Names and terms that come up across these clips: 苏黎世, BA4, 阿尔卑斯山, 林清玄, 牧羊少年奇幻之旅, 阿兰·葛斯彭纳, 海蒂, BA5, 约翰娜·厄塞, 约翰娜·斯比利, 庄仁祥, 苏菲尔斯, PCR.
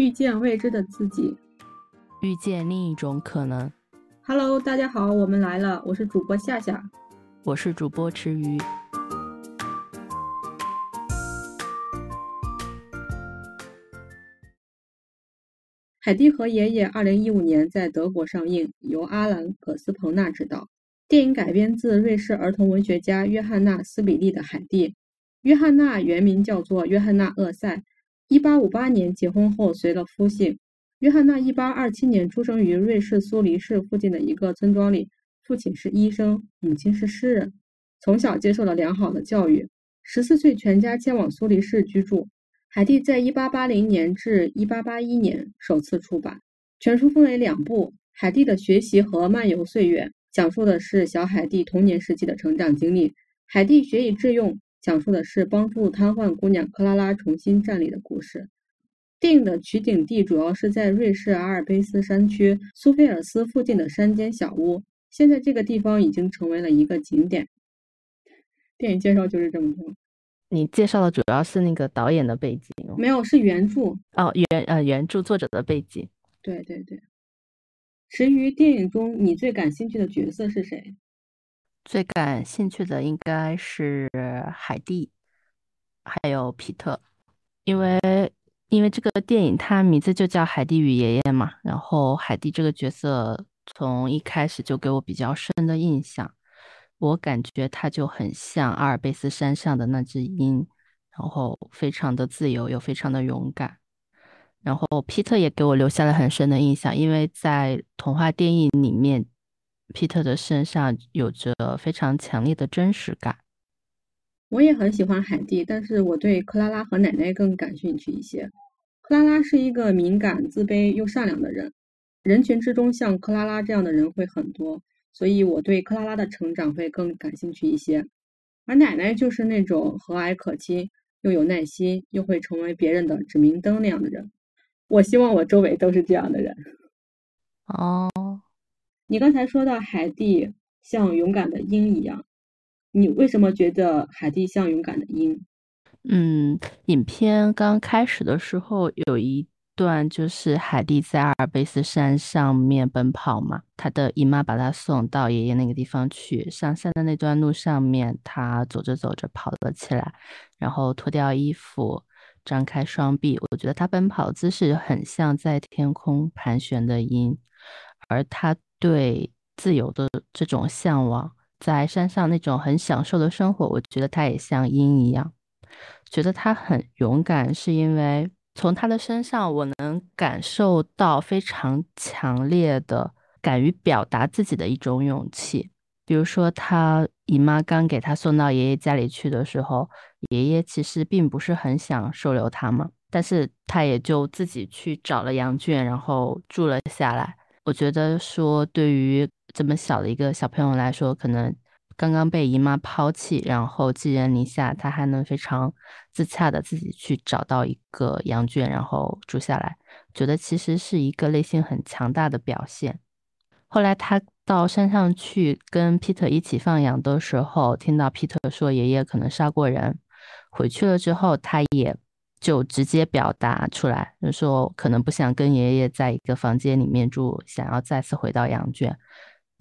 遇见未知的自己，遇见另一种可能。Hello， 大家好，我们来了，我是主播夏夏，我是主播池鱼。海蒂和爷爷2015年在德国上映，由阿兰·葛斯彭纳执导。电影改编自瑞士儿童文学家约翰娜·斯比利的《海蒂》。约翰娜原名叫做约翰娜·厄塞，1858年结婚后随了夫姓。约翰娜1827年出生于瑞士苏黎世附近的一个村庄里，父亲是医生，母亲是诗人。从小接受了良好的教育，14岁全家迁往苏黎世居住。海蒂在1880年至1881年首次出版，全书分为两部，《海蒂的学习》和《漫游岁月》，讲述的是小海蒂童年时期的成长经历；《海蒂学以致用》讲述的是帮助瘫痪姑娘克拉拉重新站立的故事。电影的取景地主要是在瑞士阿尔卑斯山区苏菲尔斯附近的山间小屋，现在这个地方已经成为了一个景点。电影介绍就是这么多。你介绍的主要是那个导演的背景？没有，是原著。哦，原著作者的背景。对对对。至于电影中你最感兴趣的角色是谁？最感兴趣的应该是海蒂，还有皮特，因为这个电影它名字就叫《海蒂与爷爷》嘛，然后海蒂这个角色从一开始就给我比较深的印象。我感觉它就很像阿尔卑斯山上的那只鹰，然后非常的自由又非常的勇敢。然后皮特也给我留下了很深的印象，因为在童话电影里面，皮特的身上有着非常强烈的真实感。我也很喜欢海蒂，但是我对克拉拉和奶奶更感兴趣一些。克拉拉是一个敏感、自卑又善良的人，人群之中像克拉拉这样的人会很多，所以我对克拉拉的成长会更感兴趣一些。而奶奶就是那种和蔼可亲又有耐心，又会成为别人的指明灯那样的人。我希望我周围都是这样的人。哦，你刚才说到海蒂像勇敢的鹰一样，你为什么觉得海蒂像勇敢的鹰？影片刚开始的时候有一段就是海蒂在阿尔卑斯山上面奔跑嘛，他的姨妈把他送到爷爷那个地方去，上山的那段路上面，他走着走着跑了起来，然后脱掉衣服，张开双臂，我觉得他奔跑姿势很像在天空盘旋的鹰，而他对自由的这种向往，在山上那种很享受的生活，我觉得他也像鹰一样。觉得他很勇敢是因为从他的身上我能感受到非常强烈的敢于表达自己的一种勇气。比如说他姨妈刚给他送到爷爷家里去的时候，爷爷其实并不是很想收留他嘛，但是他也就自己去找了羊圈，然后住了下来。我觉得说对于这么小的一个小朋友来说，可能刚刚被姨妈抛弃，然后寄人篱下，他还能非常自洽的自己去找到一个羊圈，然后住下来，觉得其实是一个内心很强大的表现。后来他到山上去跟皮特一起放羊的时候，听到皮特说爷爷可能杀过人，回去了之后他也就直接表达出来，就说可能不想跟爷爷在一个房间里面住，想要再次回到羊圈。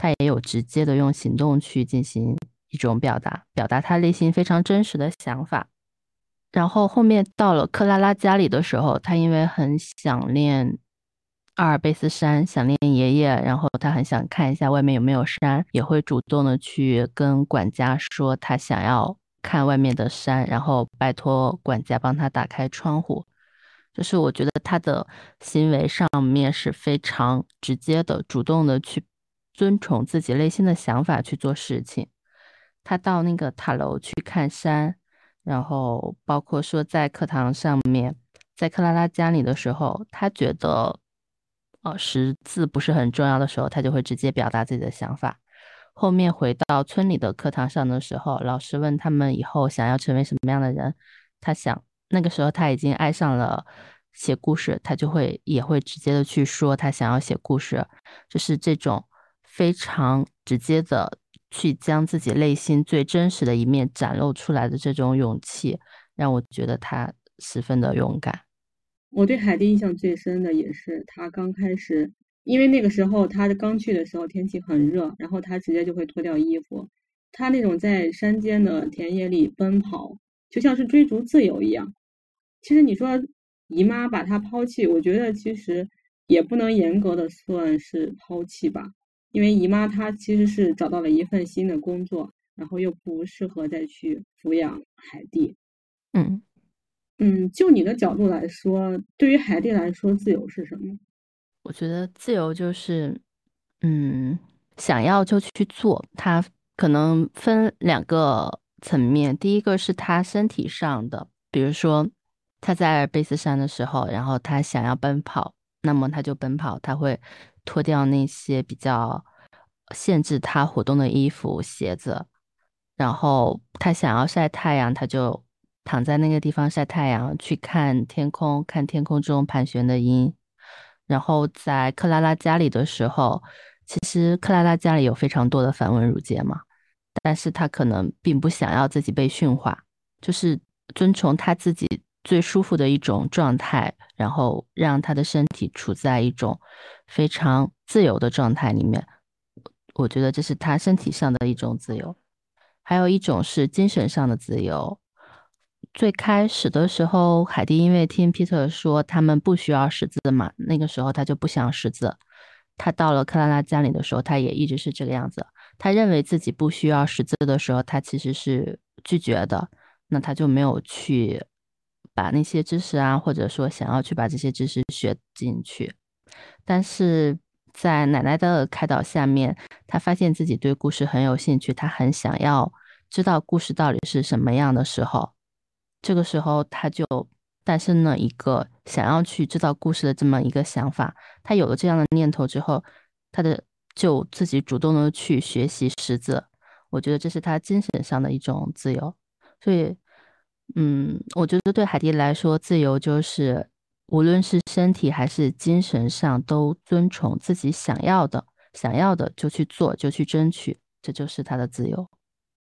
他也有直接的用行动去进行一种表达他内心非常真实的想法。然后后面到了克拉拉家里的时候，他因为很想念阿尔卑斯山，想念爷爷，然后他很想看一下外面有没有山，也会主动的去跟管家说他想要看外面的山，然后拜托管家帮他打开窗户。就是我觉得他的行为上面是非常直接的，主动的去遵从自己内心的想法去做事情。他到那个塔楼去看山，然后包括说在课堂上面，在克拉拉家里的时候，他觉得识字不是很重要的时候，他就会直接表达自己的想法。后面回到村里的课堂上的时候，老师问他们以后想要成为什么样的人，他想那个时候他已经爱上了写故事，他就也会直接的去说他想要写故事。就是这种非常直接的去将自己内心最真实的一面展露出来的这种勇气，让我觉得他十分的勇敢。我对海蒂印象最深的也是他刚开始，因为那个时候他刚去的时候天气很热，然后他直接就会脱掉衣服，他那种在山间的田野里奔跑，就像是追逐自由一样。其实你说姨妈把他抛弃，我觉得其实也不能严格的算是抛弃吧，因为姨妈她其实是找到了一份新的工作，然后又不适合再去抚养海蒂。就你的角度来说，对于海蒂来说，自由是什么？我觉得自由就是，想要就去做。它可能分两个层面，第一个是他身体上的，比如说他在阿尔卑斯山的时候，然后他想要奔跑，那么他就奔跑，他会脱掉那些比较限制他活动的衣服、鞋子，然后他想要晒太阳，他就躺在那个地方晒太阳，去看天空，看天空中盘旋的鹰。然后在克拉拉家里的时候，其实克拉拉家里有非常多的繁文缛节嘛，但是他可能并不想要自己被驯化，就是遵从他自己最舒服的一种状态，然后让他的身体处在一种非常自由的状态里面。我觉得这是他身体上的一种自由。还有一种是精神上的自由。最开始的时候，海蒂因为听 Peter 说他们不需要识字嘛，那个时候他就不想识字。他到了克拉拉家里的时候，他也一直是这个样子。他认为自己不需要识字的时候，他其实是拒绝的。那他就没有去把那些知识啊，或者说想要去把这些知识学进去。但是在奶奶的开导下面，他发现自己对故事很有兴趣，他很想要知道故事到底是什么样的时候。这个时候他就诞生了一个想要去知道故事的这么一个想法。他有了这样的念头之后，他就自己主动的去学习识字。我觉得这是他精神上的一种自由。所以我觉得对海蒂来说，自由就是无论是身体还是精神上都遵从自己想要的就去做，就去争取，这就是他的自由。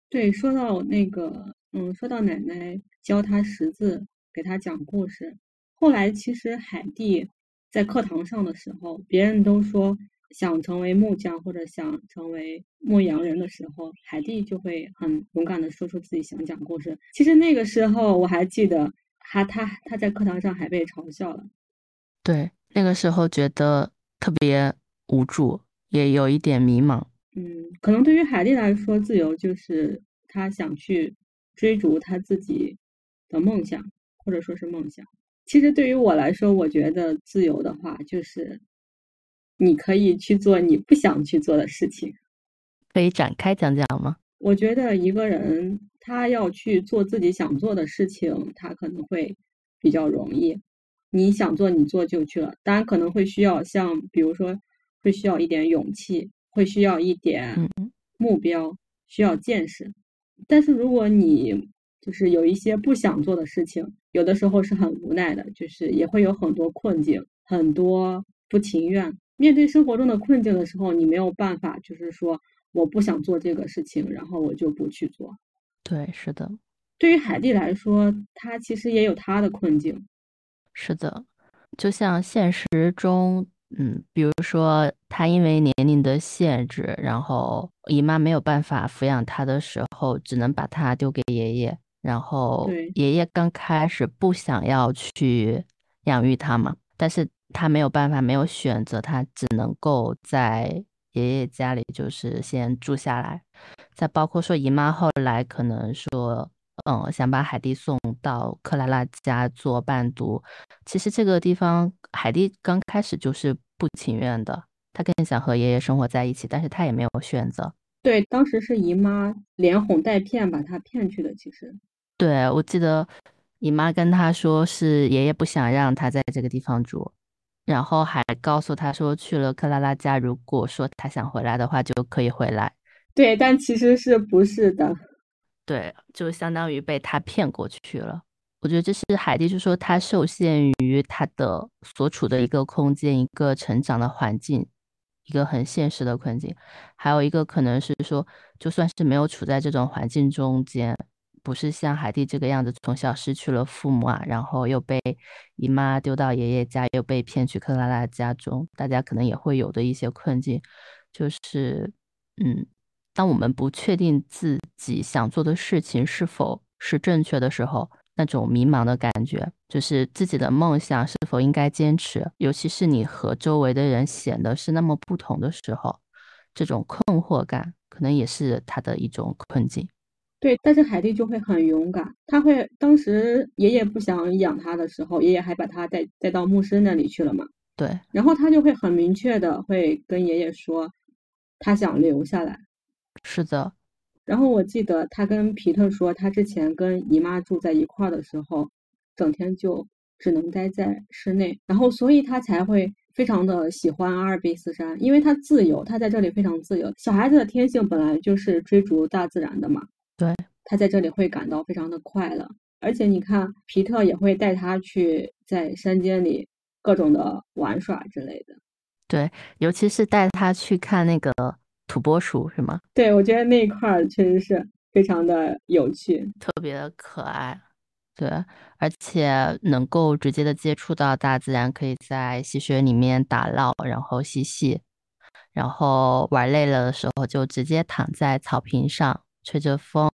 对，说到那个说到奶奶教他识字，给他讲故事。后来其实海蒂在课堂上的时候，别人都说想成为木匠或者想成为牧羊人的时候，海蒂就会很勇敢的说出自己想讲故事。其实那个时候我还记得他在课堂上还被嘲笑了。对，那个时候觉得特别无助，也有一点迷茫。可能对于海蒂来说，自由就是他想去追逐他自己的梦想，或者说是梦想。其实对于我来说，我觉得自由的话就是你可以去做你不想去做的事情。可以展开讲讲吗？我觉得一个人他要去做自己想做的事情，他可能会比较容易。你想做你做就去了，当然可能会需要像比如说会需要一点勇气，会需要一点目标，需要见识。但是如果你就是有一些不想做的事情，有的时候是很无奈的，就是也会有很多困境，很多不情愿。面对生活中的困境的时候，你没有办法就是说我不想做这个事情，然后我就不去做。对，是的。对于海蒂来说，他其实也有他的困境。是的，就像现实中比如说他因为年龄的限制，然后姨妈没有办法抚养他的时候，只能把他丢给爷爷。然后爷爷刚开始不想要去养育他嘛，但是他没有办法，没有选择，他只能够在爷爷家里就是先住下来。再包括说姨妈后来可能说想把海蒂送到克拉拉家做伴读，其实这个地方海蒂刚开始就是不情愿的，他更想和爷爷生活在一起，但是他也没有选择。对，当时是姨妈连哄带骗把他骗去的。其实对，我记得姨妈跟他说是爷爷不想让他在这个地方住，然后还告诉他说去了克拉拉家，如果说他想回来的话就可以回来。对，但其实是不是的。对，就相当于被他骗过去了。我觉得这是海蒂，就是说他受限于他的所处的一个空间，一个成长的环境，一个很现实的困境。还有一个可能是说，就算是没有处在这种环境中间，不是像海蒂这个样子，从小失去了父母啊，然后又被姨妈丢到爷爷家，又被骗去克拉拉家中，大家可能也会有的一些困境，就是当我们不确定自己想做的事情是否是正确的时候，那种迷茫的感觉，就是自己的梦想是否应该坚持，尤其是你和周围的人显得是那么不同的时候，这种困惑感可能也是他的一种困境。对，但是海蒂就会很勇敢，他会当时爷爷不想养他的时候，爷爷还把他带到牧师那里去了嘛。对，然后他就会很明确的会跟爷爷说他想留下来。是的，然后我记得他跟皮特说他之前跟姨妈住在一块儿的时候，整天就只能待在室内，然后所以他才会非常的喜欢阿尔卑斯山，因为他自由，他在这里非常自由。小孩子的天性本来就是追逐大自然的嘛。对，他在这里会感到非常的快乐，而且你看皮特也会带他去在山间里各种的玩耍之类的。对，尤其是带他去看那个土拨鼠是吗？对，我觉得那一块确实是非常的有趣，特别的可爱。对，而且能够直接的接触到大自然，可以在溪水里面打捞，然后嬉戏，然后玩累了的时候就直接躺在草坪上，吹着风，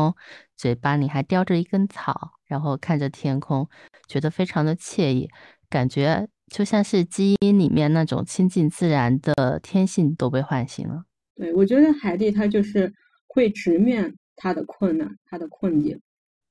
嘴巴里还叼着一根草，然后看着天空，觉得非常的惬意，感觉就像是基因里面那种亲近自然的天性都被唤醒了。对，我觉得海蒂他就是会直面他的困难，他的困境。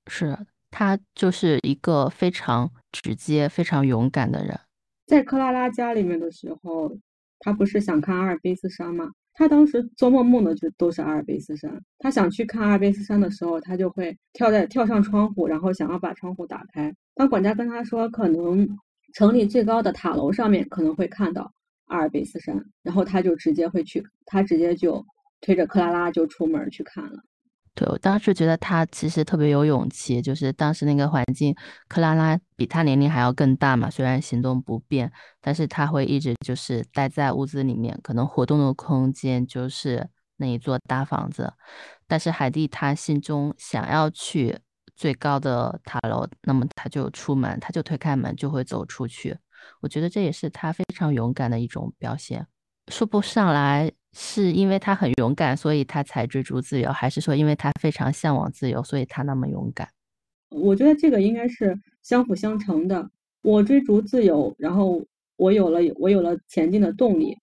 是，他就是一个非常直接、非常勇敢的人。在克拉拉家里面的时候，他不是想看阿尔卑斯山吗？他当时做梦的就都是阿尔卑斯山。他想去看阿尔卑斯山的时候，他就会跳上窗户，然后想要把窗户打开。当管家跟他说，可能城里最高的塔楼上面可能会看到阿尔卑斯山，然后他就直接会去，他直接就推着克拉拉就出门去看了。对，我当时觉得他其实特别有勇气，就是当时那个环境，克拉拉比他年龄还要更大嘛，虽然行动不便，但是他会一直就是待在屋子里面，可能活动的空间就是那一座大房子。但是海蒂他心中想要去最高的塔楼，那么他就出门，他就推开门就会走出去。我觉得这也是他非常勇敢的一种表现，说不上来是因为他很勇敢所以他才追逐自由，还是说因为他非常向往自由所以他那么勇敢。我觉得这个应该是相辅相成的，我追逐自由，然后我有了前进的动力，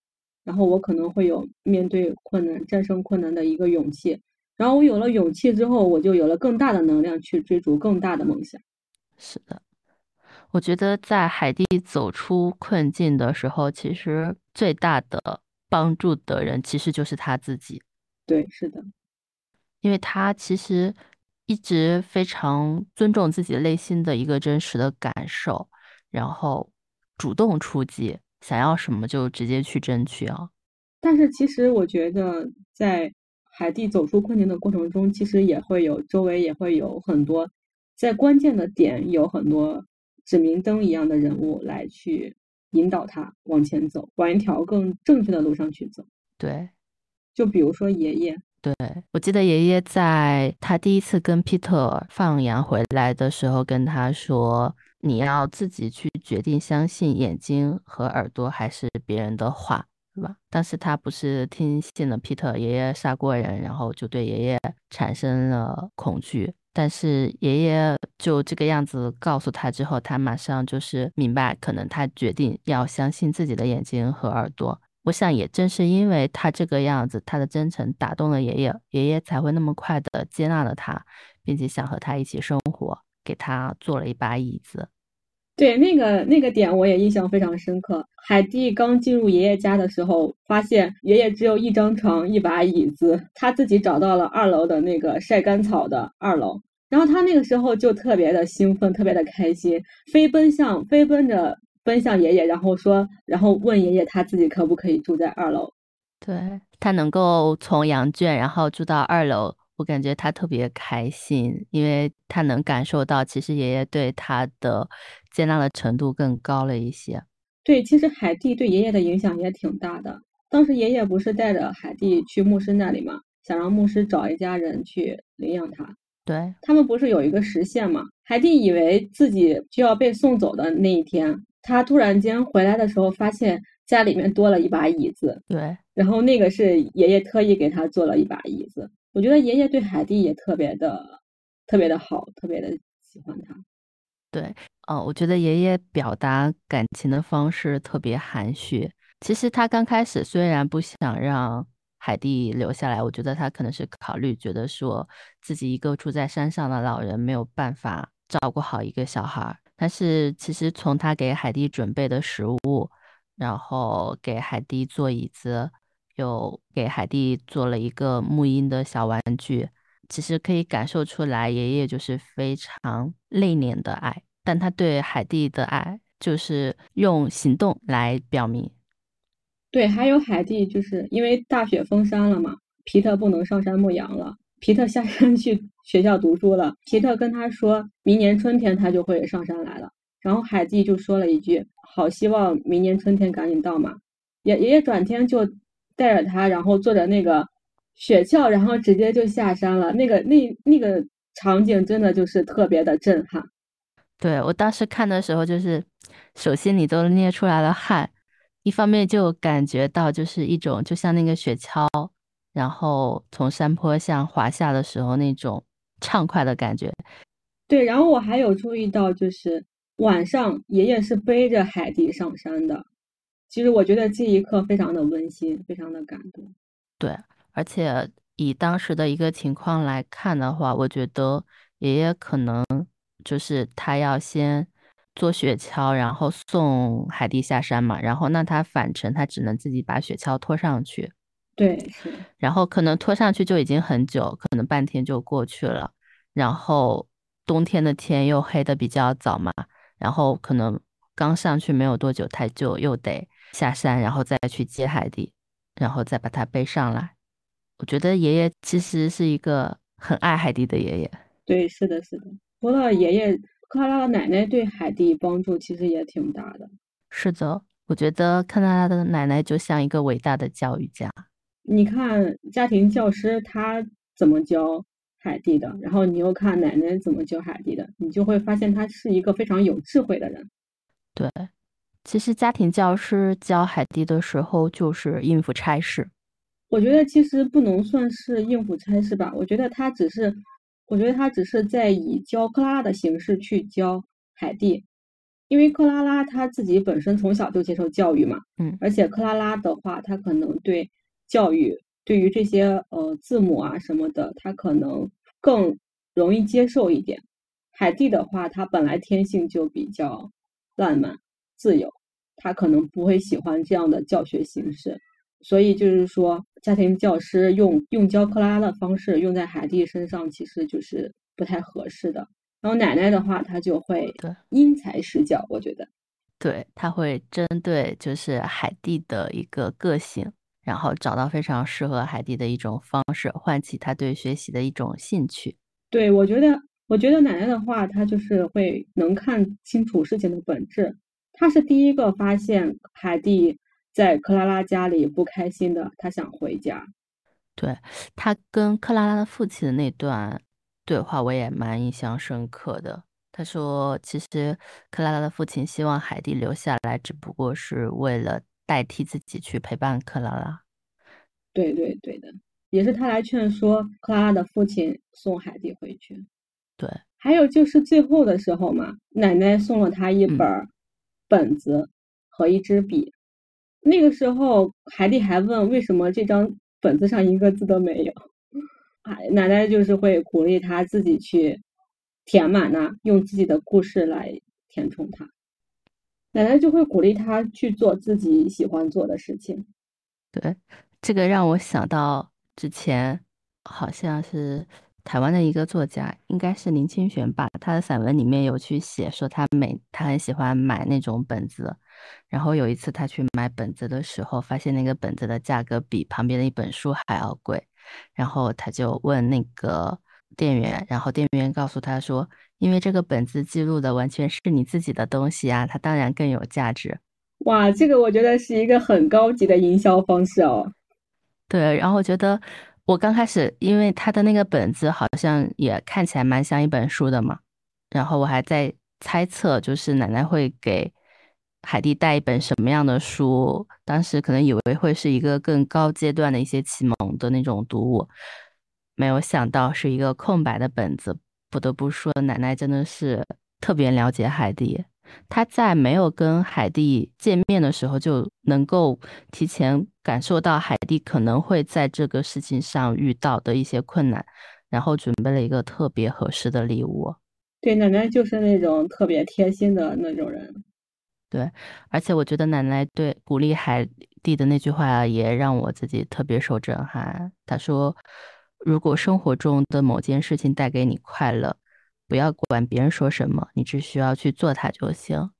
然后我可能会有面对困难、战胜困难的一个勇气，然后我有了勇气之后，我就有了更大的能量去追逐更大的梦想。是的，我觉得在海蒂走出困境的时候，其实最大的帮助的人其实就是他自己。对，是的，因为他其实一直非常尊重自己内心的一个真实的感受，然后主动出击，想要什么就直接去争取啊。但是其实我觉得在海蒂走出困境的过程中，其实也会有周围也会有很多在关键的点有很多指明灯一样的人物来去引导他往前走，往一条更正确的路上去走。对，就比如说爷爷。对，我记得爷爷在他第一次跟皮特放羊回来的时候跟他说，你要自己去决定相信眼睛和耳朵还是别人的话，是吧？但是他不是听信了皮特，爷爷杀过人，然后就对爷爷产生了恐惧。但是爷爷就这个样子告诉他之后，他马上就是明白，可能他决定要相信自己的眼睛和耳朵。我想也正是因为他这个样子，他的真诚打动了爷爷，爷爷才会那么快的接纳了他，并且想和他一起生活，给他做了一把椅子。对，那个点我也印象非常深刻。海蒂刚进入爷爷家的时候，发现爷爷只有一张床、一把椅子，他自己找到了二楼的那个晒干草的二楼，然后他那个时候就特别的兴奋，特别的开心，飞奔着爷爷，然后问爷爷他自己可不可以住在二楼。对，他能够从羊圈然后住到二楼，我感觉他特别开心，因为他能感受到其实爷爷对他的接纳的程度更高了一些。对，其实海蒂对爷爷的影响也挺大的。当时爷爷不是带着海蒂去牧师那里嘛，想让牧师找一家人去领养他，对，他们不是有一个时限吗？海蒂以为自己就要被送走的那一天，他突然间回来的时候发现家里面多了一把椅子，对，然后那个是爷爷特意给他做了一把椅子。我觉得爷爷对海蒂也特别的好，特别的喜欢他。对，我觉得爷爷表达感情的方式特别含蓄。其实他刚开始虽然不想让海蒂留下来，我觉得他可能是考虑觉得说自己一个住在山上的老人没有办法照顾好一个小孩，但是其实从他给海蒂准备的食物，然后给海蒂做椅子，又给海蒂做了一个木鹰的小玩具，其实可以感受出来爷爷就是非常内敛的爱，但他对海蒂的爱就是用行动来表明。对，还有海蒂就是因为大雪封山了嘛，皮特不能上山牧羊了，皮特下山去学校读书了，皮特跟他说明年春天他就会上山来了，然后海蒂就说了一句好希望明年春天赶紧到嘛。爷爷转天就带着他，然后坐着那个雪橇，然后直接就下山了，那个场景真的就是特别的震撼。对，我当时看的时候就是手心里都捏出来了汗，一方面就感觉到就是一种就像那个雪橇然后从山坡上滑下的时候那种畅快的感觉。对，然后我还有注意到就是晚上爷爷是背着海蒂上山的，其实我觉得这一刻非常的温馨，非常的感动。对，而且以当时的一个情况来看的话，我觉得爷爷可能就是他要先坐雪橇然后送海蒂下山嘛，然后那他返程他只能自己把雪橇拖上去。对，是，然后可能拖上去就已经很久，可能半天就过去了，然后冬天的天又黑的比较早嘛，然后可能刚上去没有多久他就又得下山，然后再去接海蒂，然后再把他背上来。我觉得爷爷其实是一个很爱海蒂的爷爷。对，是的，是的。除了爷爷，克拉的奶奶对海蒂帮助其实也挺大的。是的，我觉得克拉的奶奶就像一个伟大的教育家。你看家庭教师他怎么教海蒂的，然后你又看奶奶怎么教海蒂的，你就会发现他是一个非常有智慧的人。对，其实家庭教师教海蒂的时候就是应付差事。我觉得其实不能算是应付差事吧，我觉得他只是在以教克拉拉的形式去教海蒂，因为克拉拉她自己本身从小就接受教育嘛，而且克拉拉的话，她可能对教育，对于这些字母啊什么的，她可能更容易接受一点。海蒂的话，她本来天性就比较浪漫、自由，她可能不会喜欢这样的教学形式，所以就是说家庭教师用教克拉拉的方式用在海蒂身上其实就是不太合适的。然后奶奶的话她就会因材施教，我觉得对，她会针对就是海蒂的一个个性，然后找到非常适合海蒂的一种方式，唤起她对学习的一种兴趣。对，我觉得奶奶的话她就是会能看清楚事情的本质，她是第一个发现海蒂在克拉拉家里不开心的，他想回家。对，他跟克拉拉的父亲的那段对话我也蛮印象深刻的。他说其实克拉拉的父亲希望海蒂留下来只不过是为了代替自己去陪伴克拉拉。对对对的，也是他来劝说克拉拉的父亲送海蒂回去。对，还有就是最后的时候嘛，奶奶送了他一本本子和一支笔，那个时候海蒂还问为什么这张本子上一个字都没有，奶奶就是会鼓励他自己去填满啊，用自己的故事来填充它。奶奶就会鼓励他去做自己喜欢做的事情。对，这个让我想到之前好像是台湾的一个作家，应该是林清玄吧，他的散文里面有去写说他很喜欢买那种本子，然后有一次他去买本子的时候发现那个本子的价格比旁边的一本书还要贵，然后他就问那个店员，然后店员告诉他说因为这个本子记录的完全是你自己的东西啊，它当然更有价值。哇，这个我觉得是一个很高级的营销方式哦。对，然后我觉得我刚开始，因为他的那个本子好像也看起来蛮像一本书的嘛，然后我还在猜测，就是奶奶会给海蒂带一本什么样的书，当时可能以为会是一个更高阶段的一些启蒙的那种读物，没有想到是一个空白的本子。不得不说，奶奶真的是特别了解海蒂，她在没有跟海蒂见面的时候就能够提前感受到海蒂可能会在这个事情上遇到的一些困难，然后准备了一个特别合适的礼物。对，奶奶就是那种特别贴心的那种人。对，而且我觉得奶奶对鼓励海蒂的那句话也让我自己特别受震撼。她说，如果生活中的某件事情带给你快乐，不要管别人说什么，你只需要去做它就行。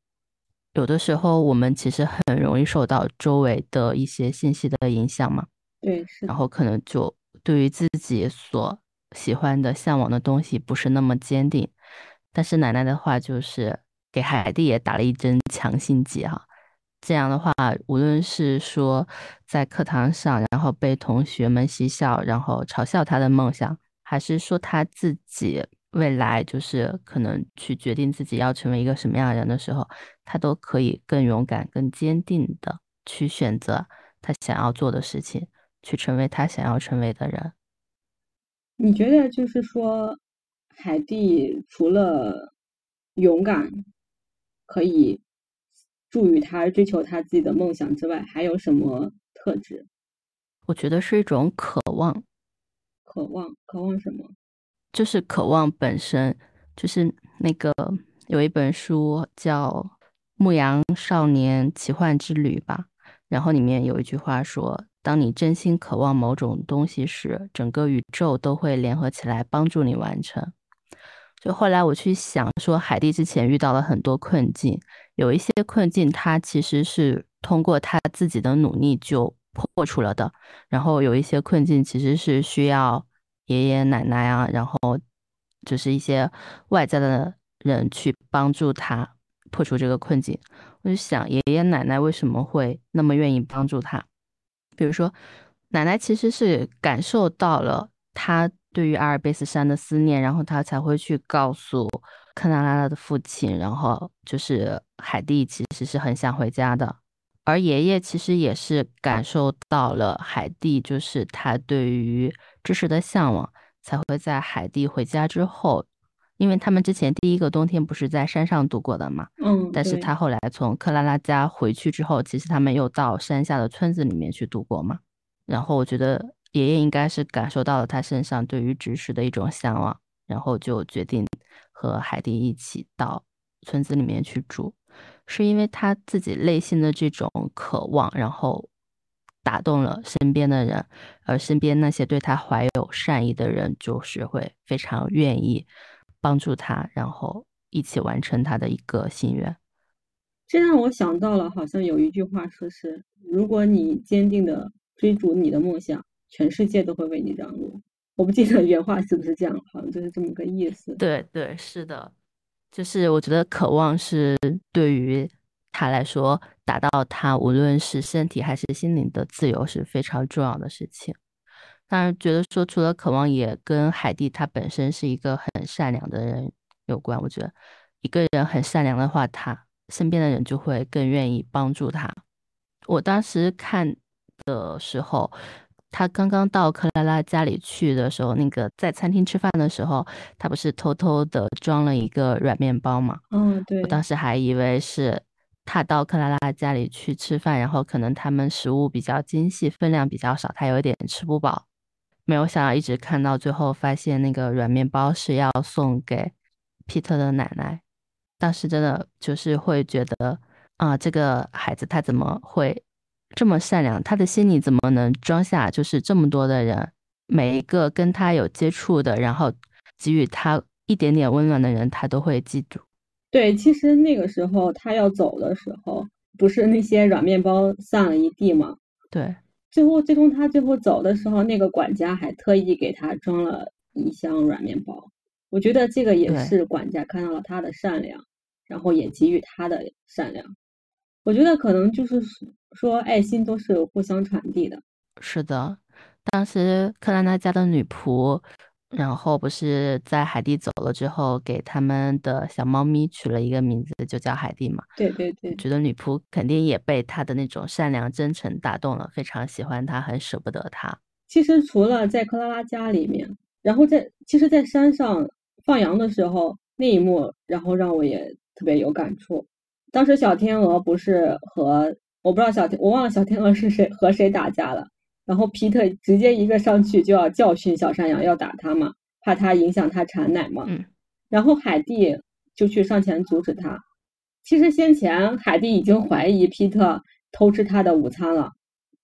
有的时候我们其实很容易受到周围的一些信息的影响嘛，对，是。然后可能就对于自己所喜欢的向往的东西不是那么坚定，但是奶奶的话就是给海蒂也打了一针强心剂哈。这样的话，无论是说在课堂上，然后被同学们嬉笑，然后嘲笑他的梦想，还是说他自己未来就是可能去决定自己要成为一个什么样的人的时候，他都可以更勇敢、更坚定的去选择他想要做的事情，去成为他想要成为的人。你觉得就是说，海蒂除了勇敢，可以助于他追求他自己的梦想之外，还有什么特质？我觉得是一种渴望。渴望什么？就是渴望本身。就是那个有一本书叫《牧羊少年奇幻之旅》吧，然后里面有一句话说，当你真心渴望某种东西时，整个宇宙都会联合起来帮助你完成。就后来我去想说，海蒂之前遇到了很多困境，有一些困境他其实是通过他自己的努力就破除了的，然后有一些困境其实是需要爷爷奶奶啊，然后就是一些外在的人去帮助他破除这个困境。我就想，爷爷奶奶为什么会那么愿意帮助他？比如说，奶奶其实是感受到了他对于阿尔卑斯山的思念，然后他才会去告诉克纳拉拉的父亲，然后就是海蒂其实是很想回家的。而爷爷其实也是感受到了海蒂就是他对于知识的向往，才会在海蒂回家之后，因为他们之前第一个冬天不是在山上度过的嘛，但是他后来从克拉拉家回去之后，其实他们又到山下的村子里面去度过嘛，然后我觉得爷爷应该是感受到了他身上对于知识的一种向往，然后就决定和海蒂一起到村子里面去住，是因为他自己内心的这种渴望，然后打动了身边的人，而身边那些对他怀有善意的人就是会非常愿意帮助他，然后一起完成他的一个心愿。这让我想到了好像有一句话说是，如果你坚定的追逐你的梦想，全世界都会为你让路。我不记得原话是不是这样，好像就是这么个意思。对对，是的，就是我觉得渴望是对于他来说，达到他无论是身体还是心灵的自由是非常重要的事情。当然觉得说，除了渴望，也跟海蒂他本身是一个很善良的人有关。我觉得一个人很善良的话，他身边的人就会更愿意帮助他。我当时看的时候，他刚刚到克拉拉家里去的时候，那个在餐厅吃饭的时候，他不是偷偷的装了一个软面包嘛？对。我当时还以为是他到克拉拉家里去吃饭，然后可能他们食物比较精细，分量比较少，他有点吃不饱。没有想到一直看到最后，发现那个软面包是要送给皮特的奶奶。当时真的就是会觉得啊，这个孩子他怎么会这么善良，他的心里怎么能装下就是这么多的人，每一个跟他有接触的，然后给予他一点点温暖的人，他都会记住。对，其实那个时候他要走的时候，不是那些软面包散了一地吗？对，最终他最后走的时候，那个管家还特意给他装了一箱软面包。我觉得这个也是管家看到了他的善良，然后也给予他的善良。我觉得可能就是说爱心都是互相传递的。是的，当时克兰纳家的女仆，然后不是在海蒂走了之后，给他们的小猫咪取了一个名字，就叫海蒂嘛。对对对，觉得女仆肯定也被她的那种善良真诚打动了，非常喜欢她，很舍不得她。其实除了在克拉拉家里面，然后在山上放羊的时候那一幕，然后让我也特别有感触。当时小天鹅不是和我不知道我忘了小天鹅是谁和谁打架了，然后皮特直接一个上去就要教训小山羊，要打他嘛，怕他影响他产奶嘛。然后海蒂就去上前阻止他。其实先前海蒂已经怀疑皮特偷吃他的午餐了，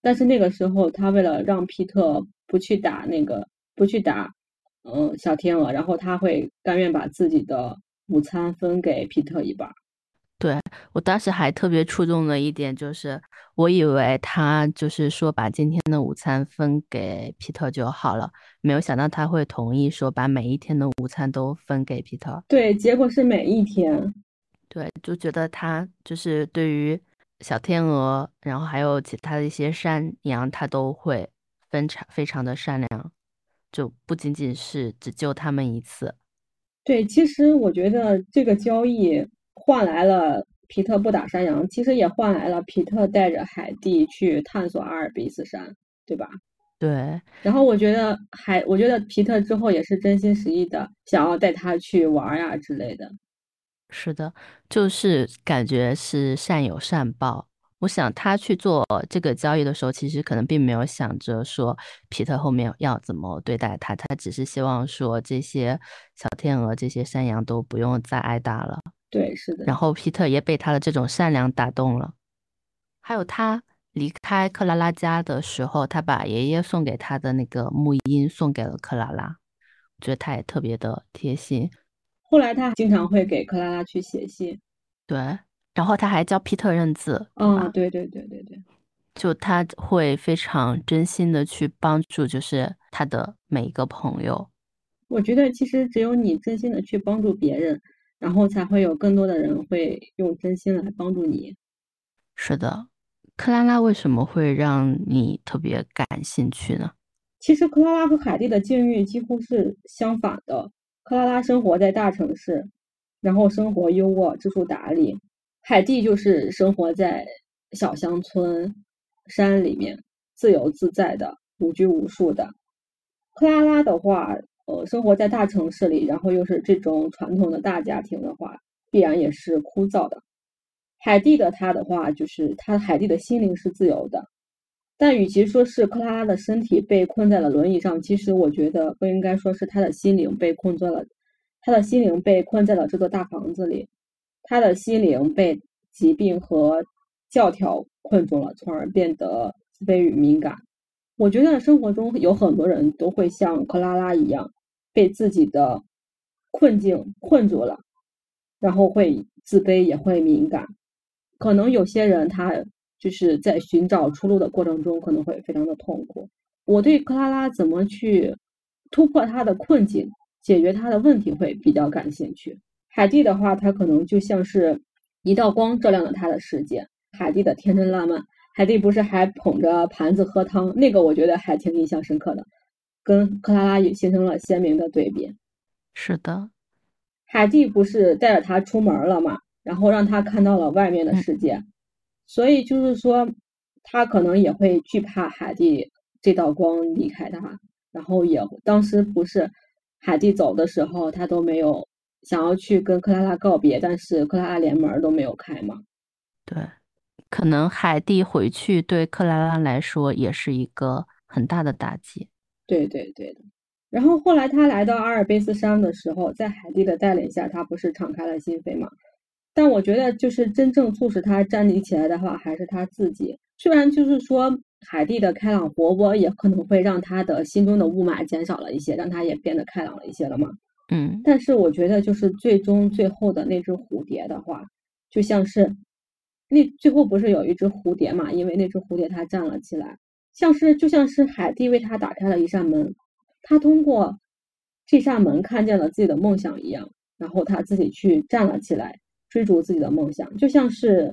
但是那个时候他为了让皮特不去打小天鹅，然后他会甘愿把自己的午餐分给皮特一半。对，我当时还特别触动的一点就是，我以为他就是说把今天的午餐分给皮特就好了，没有想到他会同意说把每一天的午餐都分给皮特。对，结果是每一天。对，就觉得他就是对于小天鹅，然后还有其他的一些山羊，他都会非常的善良，就不仅仅是只救他们一次。对，其实我觉得这个交易换来了皮特不打山羊，其实也换来了皮特带着海蒂去探索阿尔卑斯山，对吧？对。然后我觉得皮特之后也是真心实意的想要带他去玩呀之类的。是的，就是感觉是善有善报。我想他去做这个交易的时候，其实可能并没有想着说皮特后面要怎么对待他，他只是希望说这些小天鹅、这些山羊都不用再挨打了。对，是的。然后皮特也被他的这种善良打动了。还有他离开克拉拉家的时候，他把爷爷送给他的那个木鹰送给了克拉拉，我觉得他也特别的贴心。后来他经常会给克拉拉去写信。对，然后他还教皮特认字。嗯，对对对对对。就他会非常真心的去帮助，就是他的每一个朋友。我觉得其实只有你真心的去帮助别人，然后才会有更多的人会用真心来帮助你。是的。克拉拉为什么会让你特别感兴趣呢？其实克拉拉和海蒂的境遇几乎是相反的。克拉拉生活在大城市，然后生活优渥，知书达理。海蒂就是生活在小乡村山里面，自由自在的，无拘无束的。克拉拉的话，生活在大城市里，然后又是这种传统的大家庭的话，必然也是枯燥的。海蒂的他的话，就是海蒂的心灵是自由的，但与其说是克拉拉的身体被困在了轮椅上，其实我觉得不应该说是他的心灵被困在了这座大房子里，他的心灵被疾病和教条困住了，从而变得自卑与敏感。我觉得生活中有很多人都会像克拉拉一样，被自己的困境困住了，然后会自卑也会敏感。可能有些人他就是在寻找出路的过程中可能会非常的痛苦。我对克拉拉怎么去突破她的困境，解决她的问题会比较感兴趣。海蒂的话，她可能就像是一道光照亮了她的世界。海蒂的天真烂漫，海蒂不是还捧着盘子喝汤，那个我觉得还挺印象深刻的，跟克拉拉也形成了鲜明的对比。是的。海蒂不是带着他出门了嘛，然后让他看到了外面的世界，所以就是说他可能也会惧怕海蒂这道光离开他。然后当时不是海蒂走的时候，他都没有想要去跟克拉拉告别，但是克拉拉连门都没有开嘛。对，可能海蒂回去对克拉拉来说也是一个很大的打击。对对对的。然后后来他来到阿尔卑斯山的时候，在海蒂的带领下，他不是敞开了心扉嘛？但我觉得就是真正促使他站立起来的话，还是他自己。虽然就是说海蒂的开朗活泼也可能会让他的心中的雾霾减少了一些，让他也变得开朗了一些了嘛。但是我觉得就是最后的那只蝴蝶的话，就像是那最后不是有一只蝴蝶嘛？因为那只蝴蝶它站了起来。就像是海蒂为他打开了一扇门，他通过这扇门看见了自己的梦想一样，然后他自己去站了起来，追逐自己的梦想，就像是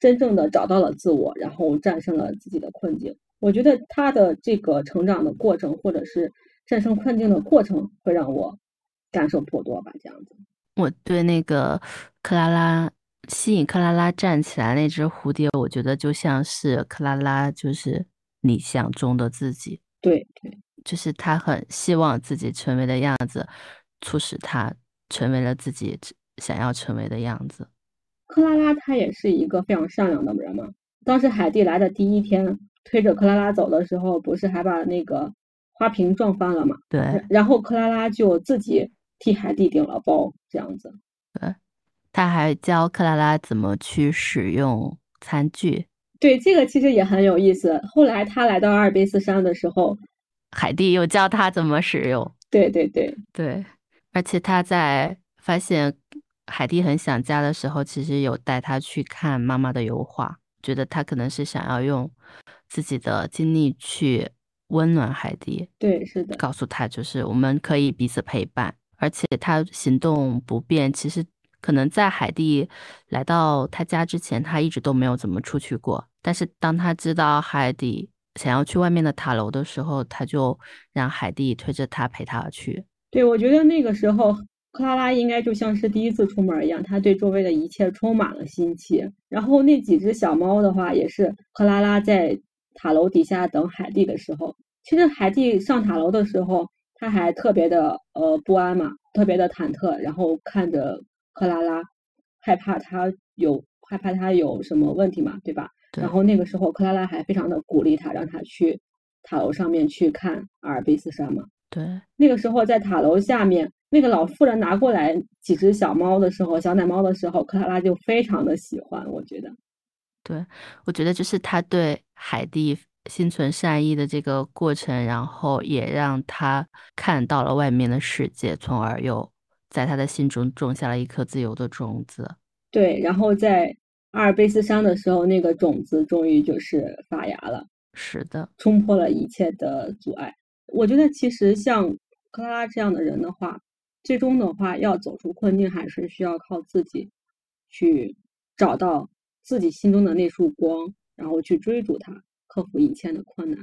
真正的找到了自我，然后战胜了自己的困境。我觉得他的这个成长的过程，或者是战胜困境的过程，会让我感受颇多吧。这样子，我对那个克拉拉吸引克拉拉站起来那只蝴蝶，我觉得就像是克拉拉就是理想中的自己，对对，就是他很希望自己成为的样子，促使他成为了自己想要成为的样子。克拉拉她也是一个非常善良的人嘛。当时海蒂来的第一天，推着克拉拉走的时候，不是还把那个花瓶撞翻了嘛？对。然后克拉拉就自己替海蒂顶了包，这样子。对。他还教克拉拉怎么去使用餐具。对，这个其实也很有意思。后来他来到阿尔卑斯山的时候，海蒂又教他怎么使用。对对对对。而且他在发现海蒂很想家的时候，其实有带他去看妈妈的油画，觉得他可能是想要用自己的经历去温暖海蒂。对，是的，告诉他就是我们可以彼此陪伴。而且他行动不便，其实可能在海蒂来到他家之前，他一直都没有怎么出去过。但是当他知道海蒂想要去外面的塔楼的时候，他就让海蒂推着他陪他去。对，我觉得那个时候克拉拉应该就像是第一次出门一样，她对周围的一切充满了新奇。然后那几只小猫的话，也是克拉拉在塔楼底下等海蒂的时候，其实海蒂上塔楼的时候，她还特别的不安嘛，特别的忐忑，然后看着克拉拉，害怕她有什么问题嘛，对吧？对。然后那个时候克拉拉还非常的鼓励她，让她去塔楼上面去看阿尔卑斯山嘛。对，那个时候在塔楼下面，那个老妇人拿过来几只小猫的时候，小奶猫的时候，克拉拉就非常的喜欢。我觉得，对，我觉得就是他对海蒂心存善意的这个过程，然后也让他看到了外面的世界，从而又在他的心中种下了一颗自由的种子。对，然后在阿尔卑斯山的时候，那个种子终于就是发芽了。是的，冲破了一切的阻碍。我觉得其实像克拉拉这样的人的话，最终的话要走出困境，还是需要靠自己去找到自己心中的那束光，然后去追逐它，克服一切的困难。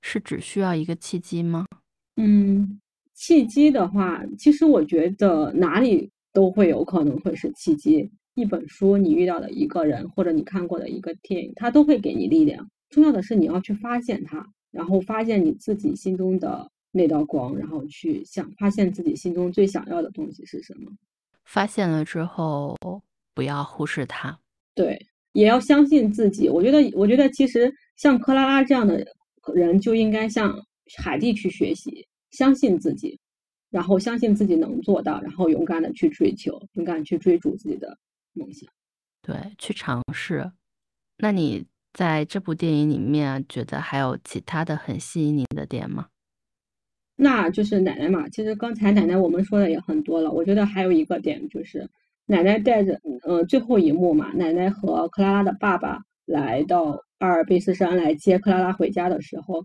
是只需要一个契机吗？契机的话，其实我觉得哪里都会有可能会是契机。一本书，你遇到的一个人，或者你看过的一个电影，它都会给你力量。重要的是你要去发现它，然后发现你自己心中的那道光，然后去想发现自己心中最想要的东西是什么。发现了之后不要忽视它，对，也要相信自己。我觉得其实像克拉拉这样的人就应该向海蒂去学习，相信自己，然后相信自己能做到，然后勇敢的去追求，勇敢去追逐自己的梦想。对，去尝试。那你在这部电影里面觉得还有其他的很吸引你的点吗？那就是奶奶嘛，其实刚才奶奶我们说的也很多了。我觉得还有一个点就是奶奶带着最后一幕嘛，奶奶和克拉拉的爸爸来到阿尔卑斯山来接克拉拉回家的时候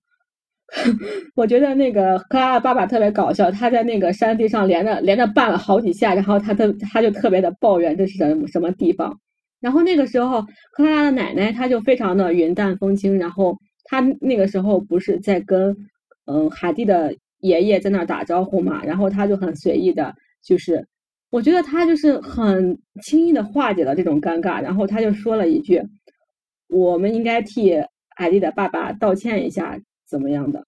我觉得那个克拉拉爸爸特别搞笑，他在那个山地上连着绊了好几下，然后他就特别的抱怨这是什么地方。然后那个时候克拉拉的奶奶她就非常的云淡风轻，然后她那个时候不是在跟海蒂的爷爷在那儿打招呼嘛，然后他就很随意的，就是我觉得他就是很轻易的化解了这种尴尬，然后他就说了一句我们应该替海蒂的爸爸道歉一下怎么样的。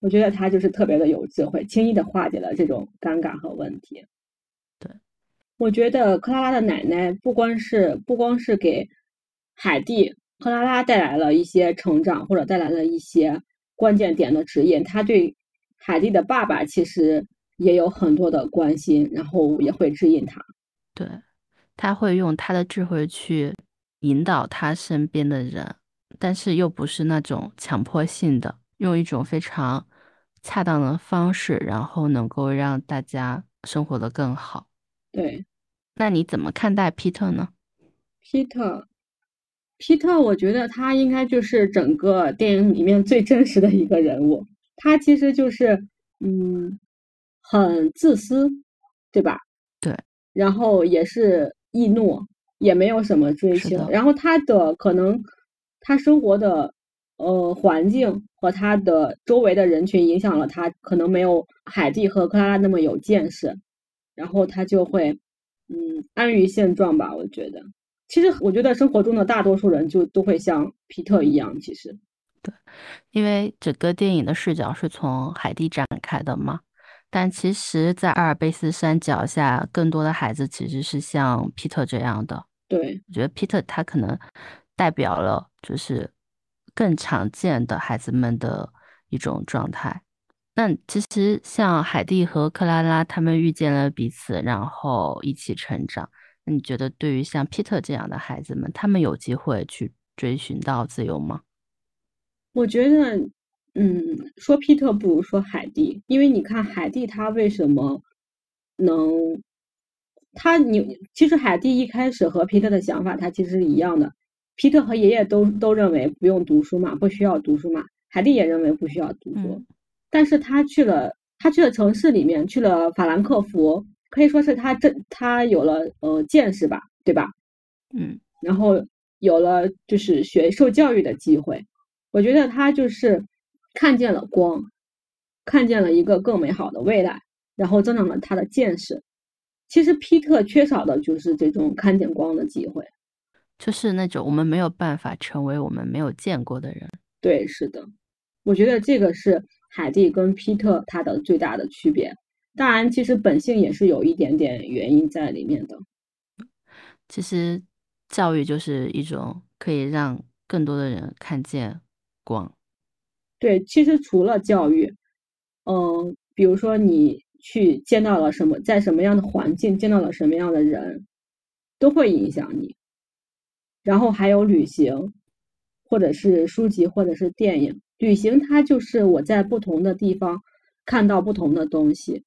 我觉得他就是特别的有智慧，轻易的化解了这种尴尬和问题。对，我觉得克拉拉的奶奶不光是给海蒂克拉拉带来了一些成长，或者带来了一些关键点的指引，他对海蒂的爸爸其实也有很多的关心，然后也会指引他。对，他会用他的智慧去引导他身边的人，但是又不是那种强迫性的，用一种非常恰当的方式，然后能够让大家生活得更好。对，那你怎么看待皮特呢？皮特我觉得他应该就是整个电影里面最真实的一个人物。他其实就是很自私，对吧？对，然后也是易怒，也没有什么追求，然后他的可能他生活的环境和他的周围的人群影响了他，可能没有海蒂和克拉拉那么有见识，然后他就会安于现状吧。我觉得其实我觉得生活中的大多数人就都会像皮特一样。其实对，因为整个电影的视角是从海蒂展开的嘛，但其实在阿尔卑斯山脚下更多的孩子其实是像皮特这样的。对，我觉得皮特他可能代表了就是更常见的孩子们的一种状态。那其实像海蒂和克拉拉他们遇见了彼此，然后一起成长，那你觉得对于像皮特这样的孩子们，他们有机会去追寻到自由吗？我觉得说皮特不如说海蒂，因为你看海蒂他为什么能其实海蒂一开始和皮特的想法他其实是一样的。皮特和爷爷都认为不用读书嘛，不需要读书嘛，海蒂也认为不需要读书，但是他去了城市里面，去了法兰克福，可以说是他有了见识吧，对吧？然后有了就是受教育的机会。我觉得他就是看见了光，看见了一个更美好的未来，然后增长了他的见识。其实皮特缺少的就是这种看见光的机会，就是那种我们没有办法成为我们没有见过的人。对，是的，我觉得这个是海蒂跟皮特他的最大的区别。当然其实本性也是有一点点原因在里面的。其实教育就是一种可以让更多的人看见光。对，其实除了教育比如说你去见到了什么，在什么样的环境见到了什么样的人都会影响你。然后还有旅行，或者是书籍，或者是电影。旅行它就是我在不同的地方看到不同的东西。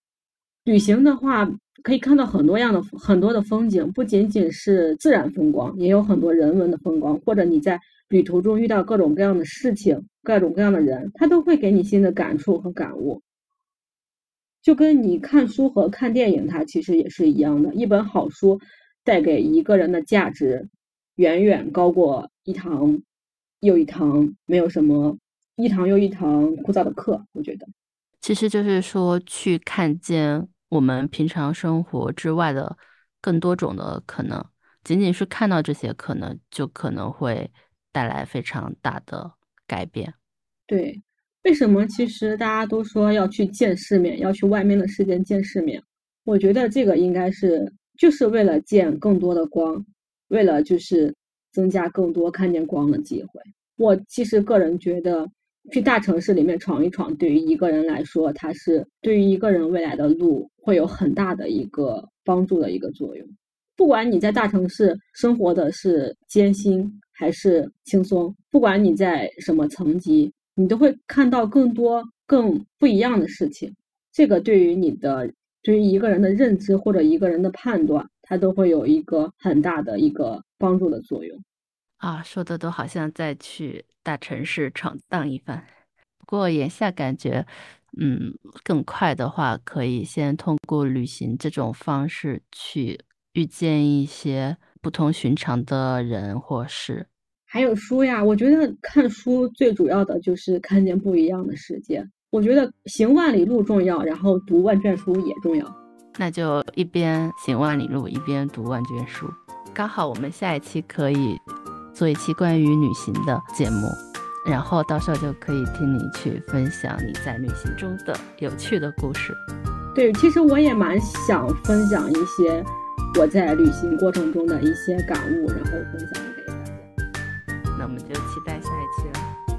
旅行的话可以看到很多的风景，不仅仅是自然风光，也有很多人文的风光，或者你在旅途中遇到各种各样的事情，各种各样的人，它都会给你新的感触和感悟。就跟你看书和看电影它其实也是一样的，一本好书带给一个人的价值远远高过一堂又一堂枯燥的课。我觉得其实就是说去看见我们平常生活之外的更多种的可能，仅仅是看到这些可能就可能会带来非常大的改变。对，为什么其实大家都说要去见世面，要去外面的世界见世面，我觉得这个应该是就是为了见更多的光，为了就是增加更多看见光的机会。我其实个人觉得去大城市里面闯一闯，对于一个人来说，它是对于一个人未来的路会有很大的一个帮助的一个作用。不管你在大城市生活的是艰辛还是轻松，不管你在什么层级，你都会看到更多更不一样的事情。这个对于一个人的认知或者一个人的判断，它都会有一个很大的一个帮助的作用啊！说的都好像在去大城市闯荡一番。不过眼下感觉更快的话可以先通过旅行这种方式去遇见一些不同寻常的人或事。还有书呀，我觉得看书最主要的就是看见不一样的世界。我觉得行万里路重要，然后读万卷书也重要。那就一边行万里路一边读万卷书。刚好我们下一期可以做一期关于旅行的节目，然后到时候就可以听你去分享你在旅行中的有趣的故事。对，其实我也蛮想分享一些我在旅行过程中的一些感悟，然后分享给大家。那我们就期待下一期了。